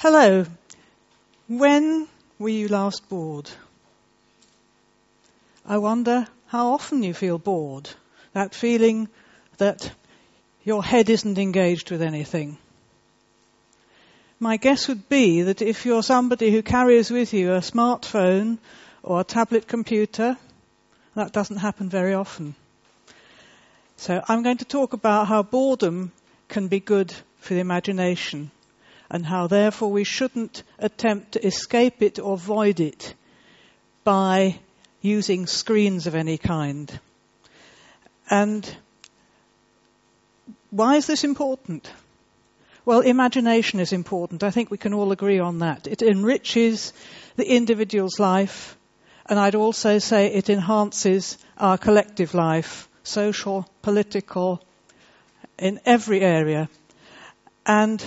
Hello. When were you last bored? I wonder how often you feel bored. That feeling that your head isn't engaged with anything. My guess would be that if you're somebody who carries with you a smartphone or a tablet computer, that doesn't happen very often. So I'm going to talk about how boredom can be good for the imagination and how therefore we shouldn't attempt to escape it or avoid it by using screens of any kind. And why is this important? Well, imagination is important. I think we can all agree on that. It enriches the individual's life, and I'd also say it enhances our collective life. Social, political, in every area. And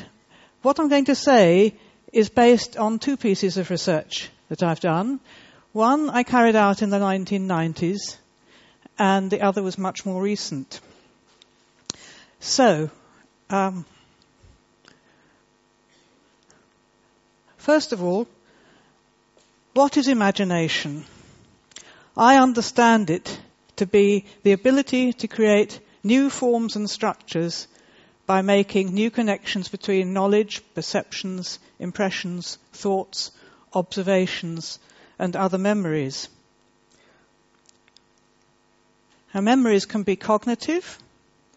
what I'm going to say is based on two pieces of research that I've done. One I carried out in the 1990s, and the other was much more recent. So, first of all, what is imagination? I understand it to be the ability to create new forms and structures by making new connections between knowledge, perceptions, impressions, thoughts, observations, and other memories. Our memories can be cognitive,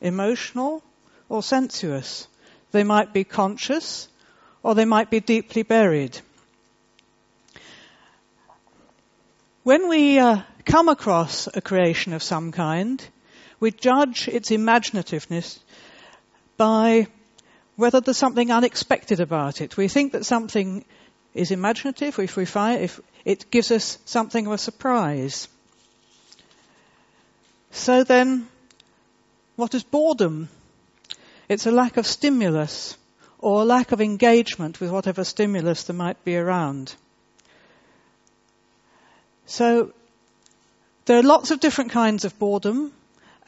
emotional, or sensuous. They might be conscious, or they might be deeply buried. When we come across a creation of some kind, we judge its imaginativeness by whether there's something unexpected about it. We think that something is imaginative if it gives us something of a surprise. So then, what is boredom? It's a lack of stimulus or a lack of engagement with whatever stimulus there might be around. So there are lots of different kinds of boredom,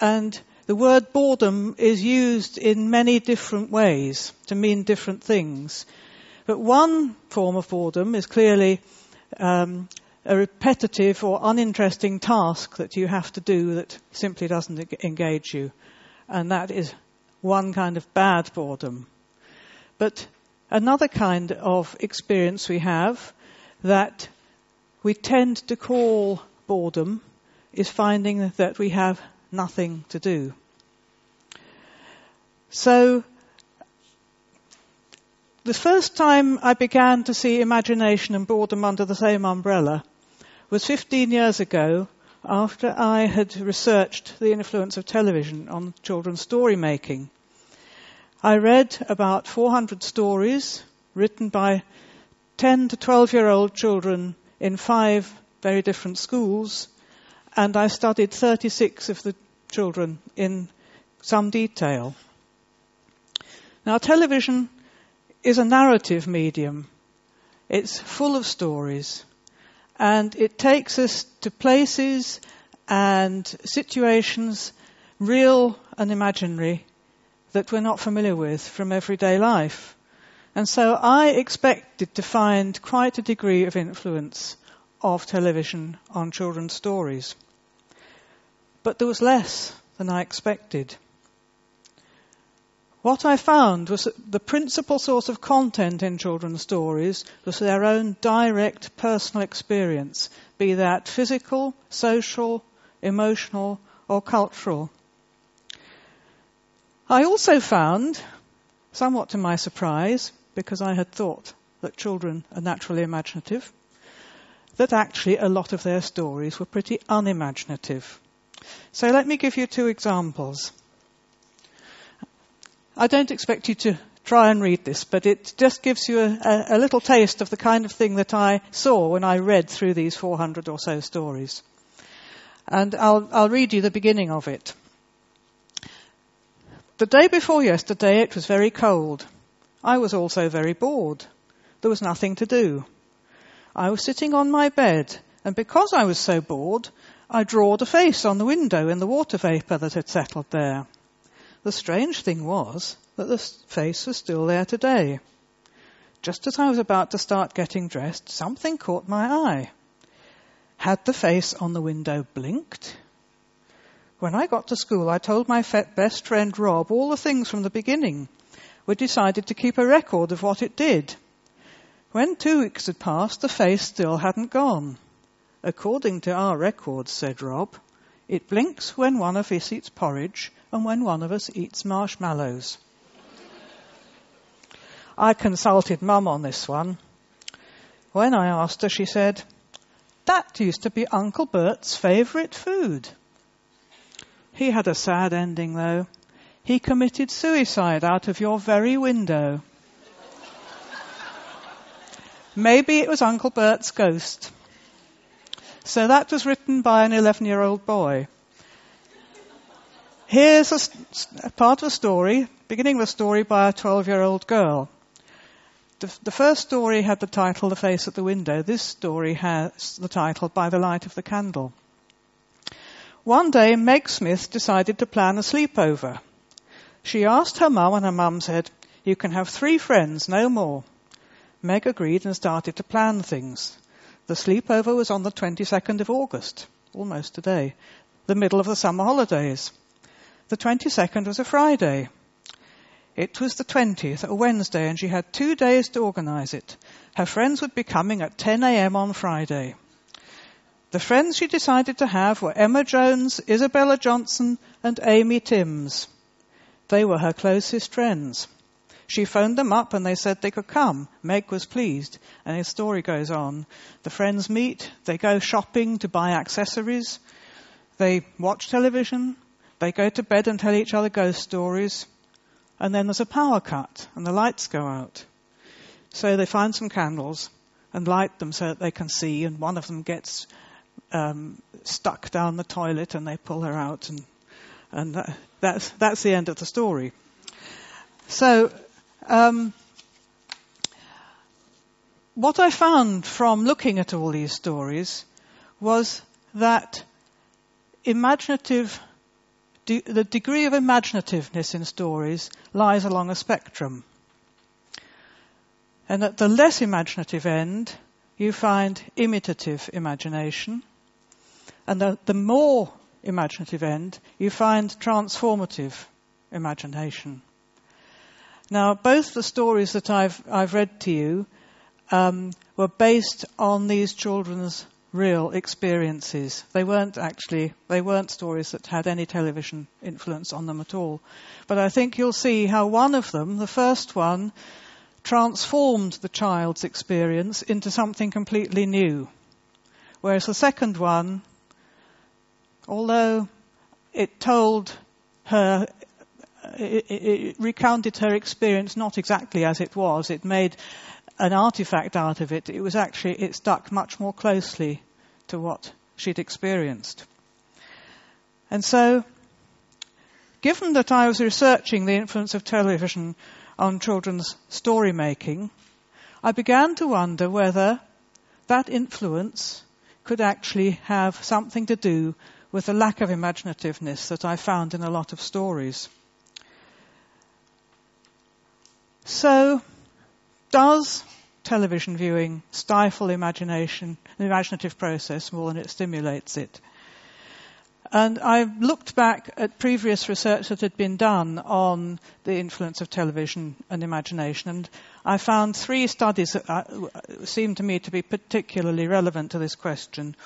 and the word boredom is used in many different ways to mean different things. But one form of boredom is clearly a repetitive or uninteresting task that you have to do that simply doesn't engage you. And that is one kind of bad boredom. But another kind of experience we have that we tend to call boredom is finding that we have nothing to do. So the first time I began to see imagination and boredom under the same umbrella was 15 years ago, after I had researched the influence of television on children's story making. I read about 400 stories written by 10 to 12-year-old children in 5 very different schools, and I studied 36 of the children in some detail. Now, television is a narrative medium. It's full of stories, and it takes us to places and situations, real and imaginary, that we're not familiar with from everyday life. And so I expected to find quite a degree of influence of television on children's stories. But there was less than I expected. What I found was that the principal source of content in children's stories was their own direct personal experience, be that physical, social, emotional, or cultural. I also found, somewhat to my surprise, because I had thought that children are naturally imaginative, that actually a lot of their stories were pretty unimaginative. So let me give you two examples. I don't expect you to try and read this, but it just gives you a little taste of the kind of thing that I saw when I read through these 400 or so stories. And I'll read you the beginning of it. The day before yesterday, it was very cold. I was also very bored. There was nothing to do. I was sitting on my bed, and because I was so bored, I drawed a face on the window in the water vapour that had settled there. The strange thing was that the face was still there today. just as I was about to start getting dressed, something caught my eye. Had the face on the window blinked? When I got to school, I told my best friend Rob all the things from the beginning. We decided to keep a record of what it did. When 2 weeks had passed, the face still hadn't gone. According to our records, said Rob, it blinks when one of us eats porridge and when one of us eats marshmallows. I consulted Mum on this one. When I asked her, she said, "That used to be Uncle Bert's favourite food." He had a sad ending, though. He committed suicide out of your very window. Maybe it was Uncle Bert's ghost. So that was written by an 11-year-old boy. Here's a part of a story, beginning with a story by a 12-year-old girl. The first story had the title, The Face at the Window. This story has the title, By the Light of the Candle. One day, Meg Smith decided to plan a sleepover. She asked her mum, and her mum said, "You can have 3 friends, no more." Meg agreed and started to plan things. The sleepover was on the 22nd of August, almost today, the middle of the summer holidays. The 22nd was a Friday. It was the 20th, a Wednesday, and she had 2 days to organise it. Her friends would be coming at 10 a.m. on Friday. The friends she decided to have were Emma Jones, Isabella Johnson, and Amy Timms. They were her closest friends. She phoned them up and they said they could come. Meg was pleased. And his story goes on. The friends meet. They go shopping to buy accessories. They watch television. They go to bed and tell each other ghost stories. And then there's a power cut and the lights go out. So they find some candles and light them so that they can see. And one of them gets stuck down the toilet and they pull her out. And that's the end of the story. So what I found from looking at all these stories was that the degree of imaginativeness in stories lies along a spectrum. And at the less imaginative end, you find imitative imagination. And at the more imaginative end, you find transformative imagination. Now, both the stories that I've read to you were based on these children's real experiences. They weren't stories that had any television influence on them at all. But I think you'll see how one of them, the first one, transformed the child's experience into something completely new. Whereas the second one, although it told her It recounted her experience not exactly as it was. It made an artifact out of it. It stuck much more closely to what she'd experienced. And so, given that I was researching the influence of television on children's story making, I began to wonder whether that influence could actually have something to do with the lack of imaginativeness that I found in a lot of stories. So, does television viewing stifle imagination, the imaginative process, more than it stimulates it? And I looked back at previous research that had been done on the influence of television and imagination, and I found 3 studies that seemed to me to be particularly relevant to this question.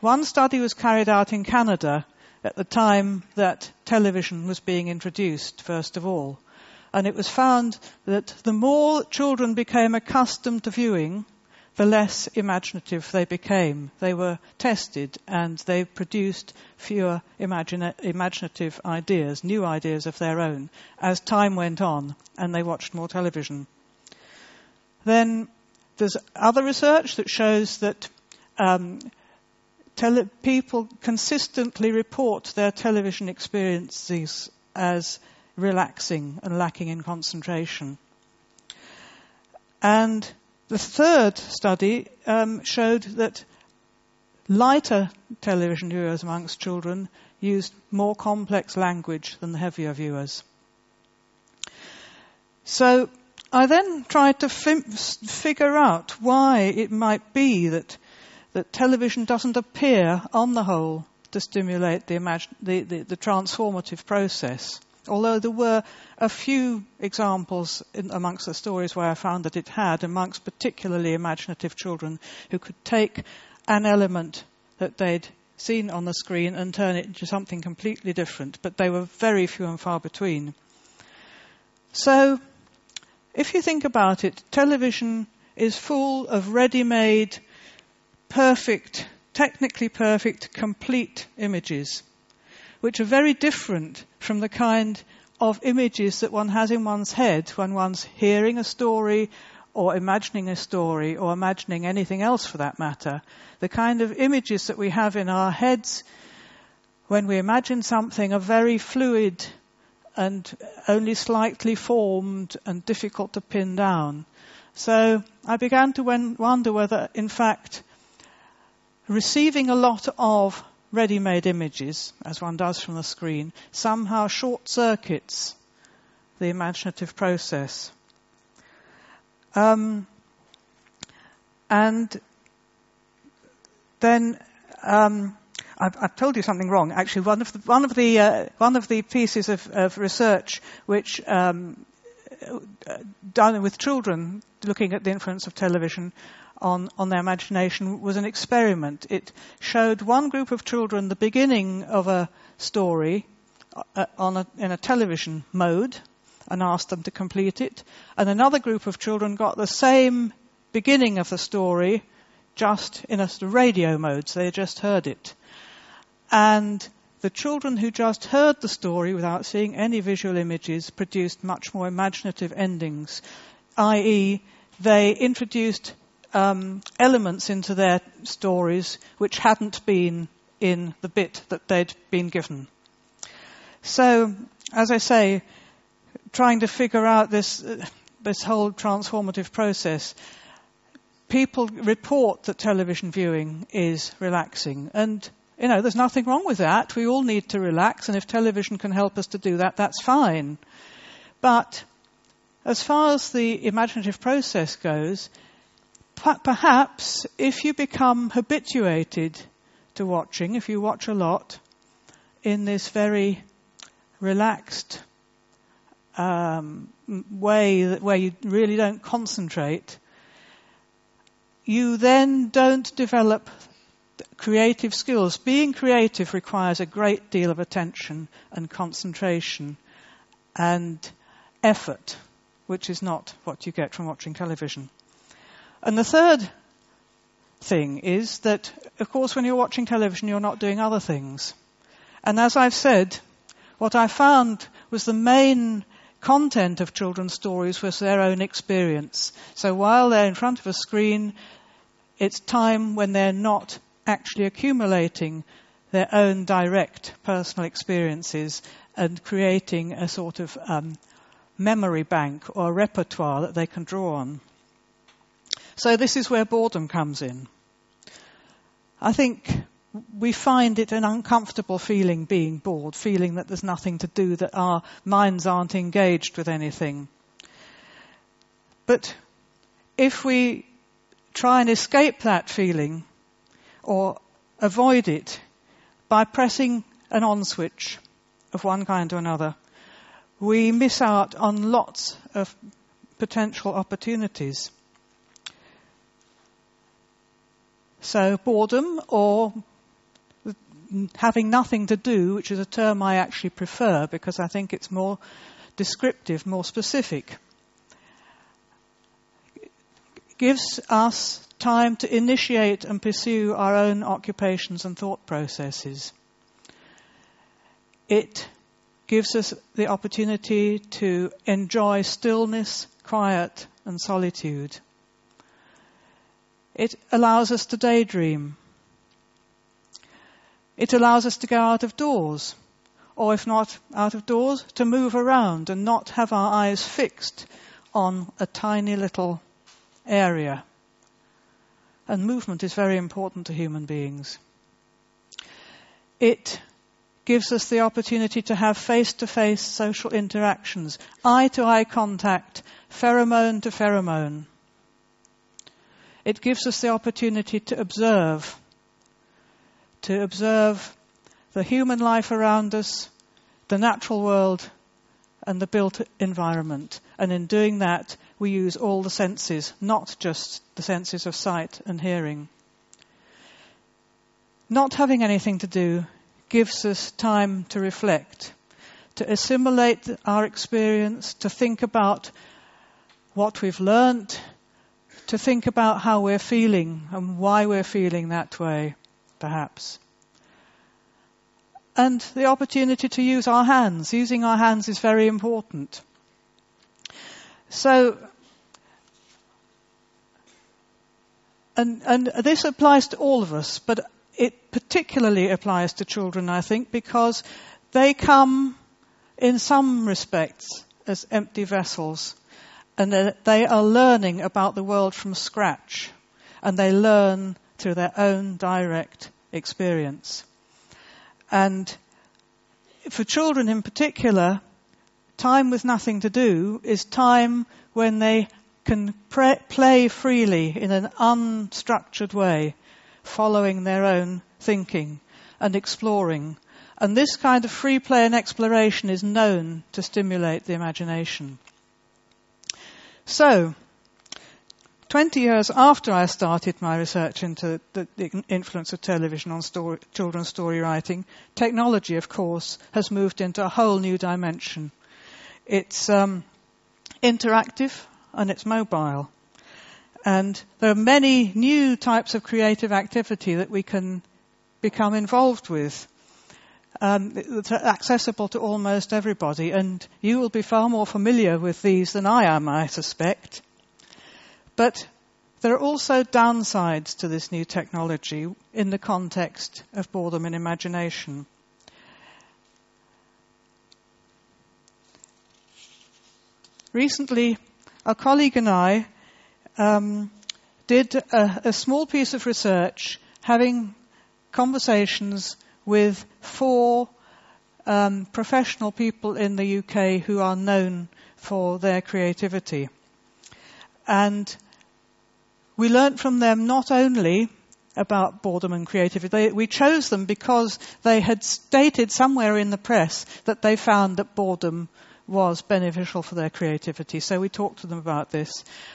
One study was carried out in Canada at the time that television was being introduced, first of all. And it was found that the more children became accustomed to viewing, the less imaginative they became. They were tested and they produced fewer imaginative ideas, new ideas of their own, as time went on and they watched more television. Then there's other research that shows that people consistently report their television experiences as relaxing and lacking in concentration. And the third study showed that lighter television viewers amongst children used more complex language than the heavier viewers. So I then tried to figure out why it might be that television doesn't appear, on the whole, to stimulate the transformative process. Although there were a few examples amongst the stories where I found that it had, amongst particularly imaginative children who could take an element that they'd seen on the screen and turn it into something completely different, but they were very few and far between. So, if you think about it, television is full of ready-made, perfect, technically perfect, complete images, which are very different from the kind of images that one has in one's head when one's hearing a story or imagining a story or imagining anything else for that matter. The kind of images that we have in our heads when we imagine something are very fluid and only slightly formed and difficult to pin down. So I began to wonder whether, in fact, receiving a lot of ready-made images, as one does from the screen, somehow short-circuits the imaginative process. I've told you something wrong. Actually, one of the pieces of research which done with children, looking at the influence of television on their imagination, was an experiment. It showed one group of children the beginning of a story in a television mode and asked them to complete it, and another group of children got the same beginning of the story just in a radio mode, so they just heard it. And the children who just heard the story without seeing any visual images produced much more imaginative endings, i.e. they introduced elements into their stories which hadn't been in the bit that they'd been given. So, as I say, trying to figure out this whole transformative process, people report that television viewing is relaxing, and you know, there's nothing wrong with that. We all need to relax, and if television can help us to do that, that's fine. But as far as the imaginative process goes, perhaps if you become habituated to watching, if you watch a lot in this very relaxed way where you really don't concentrate, you then don't develop creative skills. Being creative requires a great deal of attention and concentration and effort, which is not what you get from watching television. And the third thing is that, of course, when you're watching television, you're not doing other things. And as I've said, what I found was the main content of children's stories was their own experience. So while they're in front of a screen, it's time when they're not actually accumulating their own direct personal experiences and creating a sort of memory bank or repertoire that they can draw on. So this is where boredom comes in. I think we find it an uncomfortable feeling being bored, feeling that there's nothing to do, that our minds aren't engaged with anything. But if we try and escape that feeling or avoid it by pressing an on switch of one kind or another, we miss out on lots of potential opportunities. So boredom, or having nothing to do, which is a term I actually prefer because I think it's more descriptive, more specific, gives us time to initiate and pursue our own occupations and thought processes. It gives us the opportunity to enjoy stillness, quiet, and solitude. It allows us to daydream. It allows us to go out of doors, or if not out of doors, to move around and not have our eyes fixed on a tiny little area. And movement is very important to human beings. It gives us the opportunity to have face-to-face social interactions, eye-to-eye contact, pheromone to pheromone. It gives us the opportunity to observe the human life around us, the natural world, and the built environment. And in doing that, we use all the senses, not just the senses of sight and hearing. Not having anything to do gives us time to reflect, to assimilate our experience, to think about what we've learnt, to think about how we're feeling and why we're feeling that way, perhaps. And the opportunity to use our hands. Using our hands is very important. So, and this applies to all of us, but it particularly applies to children, I think, because they come, in some respects, as empty vessels. And they are learning about the world from scratch. And they learn through their own direct experience. And for children in particular, time with nothing to do is time when they can play freely in an unstructured way, following their own thinking and exploring. And this kind of free play and exploration is known to stimulate the imagination. So, 20 years after I started my research into the influence of television on children's story writing, technology, of course, has moved into a whole new dimension. It's interactive and it's mobile. And there are many new types of creative activity that we can become involved with. It's accessible to almost everybody. And you will be far more familiar with these than I am, I suspect. But there are also downsides to this new technology in the context of boredom and imagination. Recently, a colleague and I did a small piece of research having conversations with 4 professional people in the UK who are known for their creativity. And we learnt from them not only about boredom and creativity. We chose them because they had stated somewhere in the press that they found that boredom was beneficial for their creativity. So we talked to them about this.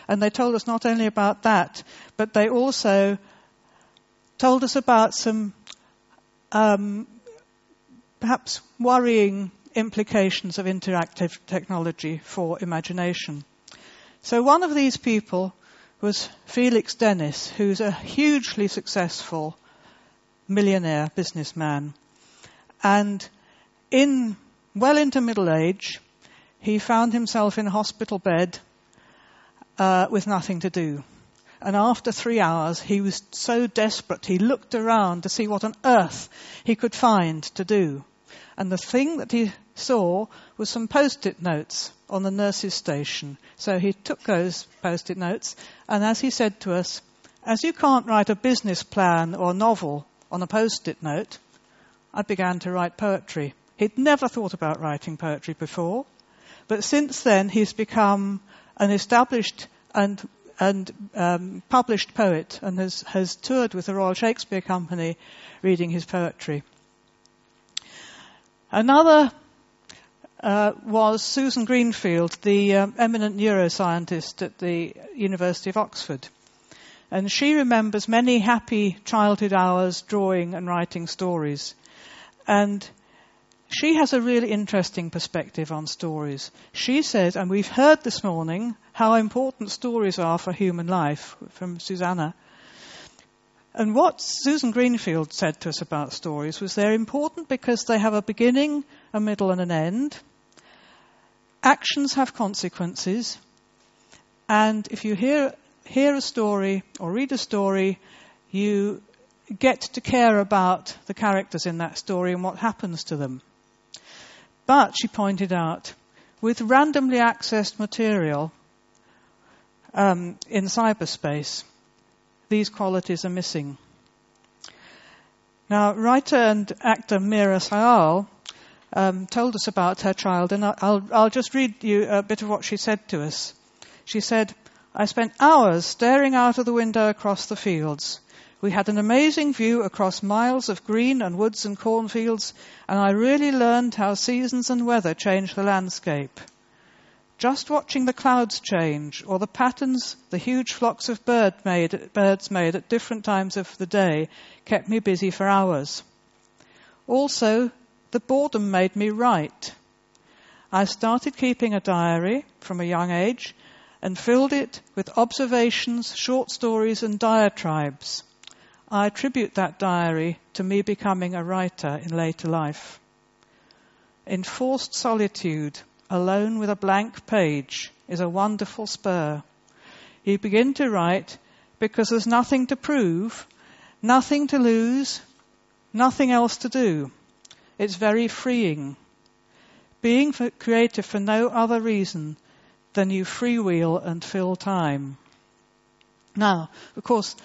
And they told us not only about that, but they also told us about some perhaps worrying implications of interactive technology for imagination. So one of these people was Felix Dennis, who's a hugely successful millionaire businessman. And well into middle age, he found himself in a hospital bed with nothing to do. And after 3 hours, he was so desperate, he looked around to see what on earth he could find to do. And the thing that he saw was some post-it notes on the nurse's station. So he took those post-it notes, and as he said to us, as you can't write a business plan or novel on a post-it note, I began to write poetry. He'd never thought about writing poetry before, but since then he's become an established and published poet and has toured with the Royal Shakespeare Company reading his poetry. Another was Susan Greenfield, the eminent neuroscientist at the University of Oxford. And she remembers many happy childhood hours drawing and writing stories. And she has a really interesting perspective on stories. She says, and we've heard this morning, how important stories are for human life from Susanna. And what Susan Greenfield said to us about stories was they're important because they have a beginning, a middle and an end. Actions have consequences. And if you hear a story or read a story, you get to care about the characters in that story and what happens to them. But, she pointed out, with randomly accessed material in cyberspace, these qualities are missing. Now, writer and actor Meera Syal told us about her child, and I'll just read you a bit of what she said to us. She said, "I spent hours staring out of the window across the fields. We had an amazing view across miles of green and woods and cornfields, and I really learned how seasons and weather change the landscape. Just watching the clouds change, or the patterns the huge flocks of birds made at different times of the day, kept me busy for hours. Also, the boredom made me write. I started keeping a diary from a young age and filled it with observations, short stories and diatribes. I attribute that diary to me becoming a writer in later life. In forced solitude, alone with a blank page, is a wonderful spur. You begin to write because there's nothing to prove, nothing to lose, nothing else to do. It's very freeing. Being creative for no other reason than you freewheel and fill time." Now, of course,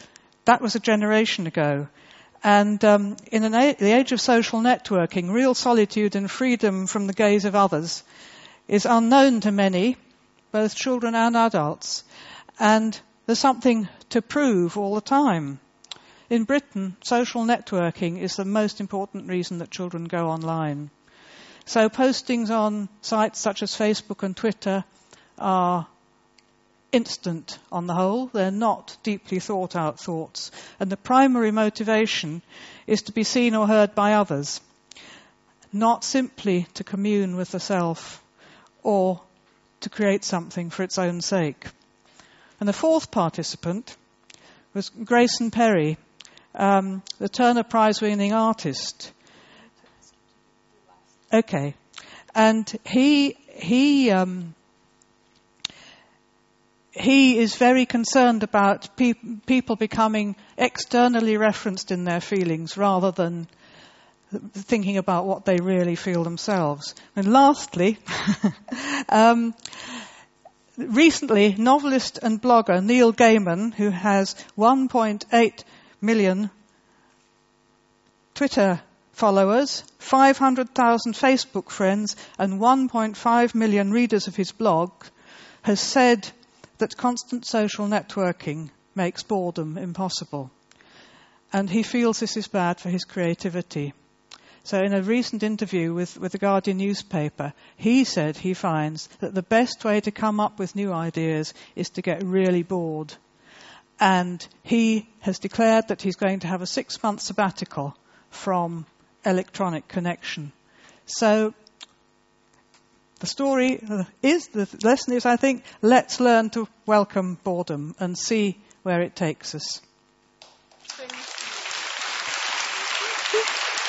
that was a generation ago. And in the age of social networking, real solitude and freedom from the gaze of others is unknown to many, both children and adults. And there's something to prove all the time. In Britain, social networking is the most important reason that children go online. So postings on sites such as Facebook and Twitter are instant on the whole. They're not deeply thought out thoughts. And the primary motivation is to be seen or heard by others, not simply to commune with the self or to create something for its own sake. And the fourth participant was Grayson Perry, the Turner Prize-winning artist. Okay, and he is very concerned about people becoming externally referenced in their feelings rather than thinking about what they really feel themselves. And lastly, recently, novelist and blogger Neil Gaiman, who has 1.8 million Twitter followers, 500,000 Facebook friends, and 1.5 million readers of his blog, has said that constant social networking makes boredom impossible. And he feels this is bad for his creativity. So in a recent interview with the Guardian newspaper, he said he finds that the best way to come up with new ideas is to get really bored. And he has declared that he's going to have a 6-month sabbatical from electronic connection. So the story is, the lesson is, I think, let's learn to welcome boredom and see where it takes us. Thank you.